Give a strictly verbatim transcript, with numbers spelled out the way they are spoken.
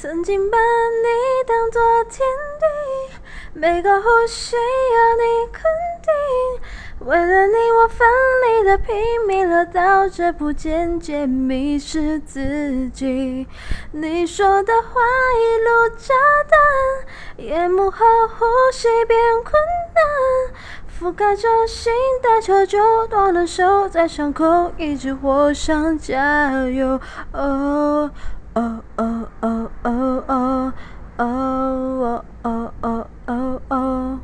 曾经把你当作天地，每个呼吸要你肯定，为了你我奋力的拼命了，到这步渐渐迷失自己。你说的话一路炸弹，夜幕和呼吸变困难，覆盖着心的球就断了手，在伤口一直火上加油。哦哦哦哦哦哦哦哦哦哦哦哦。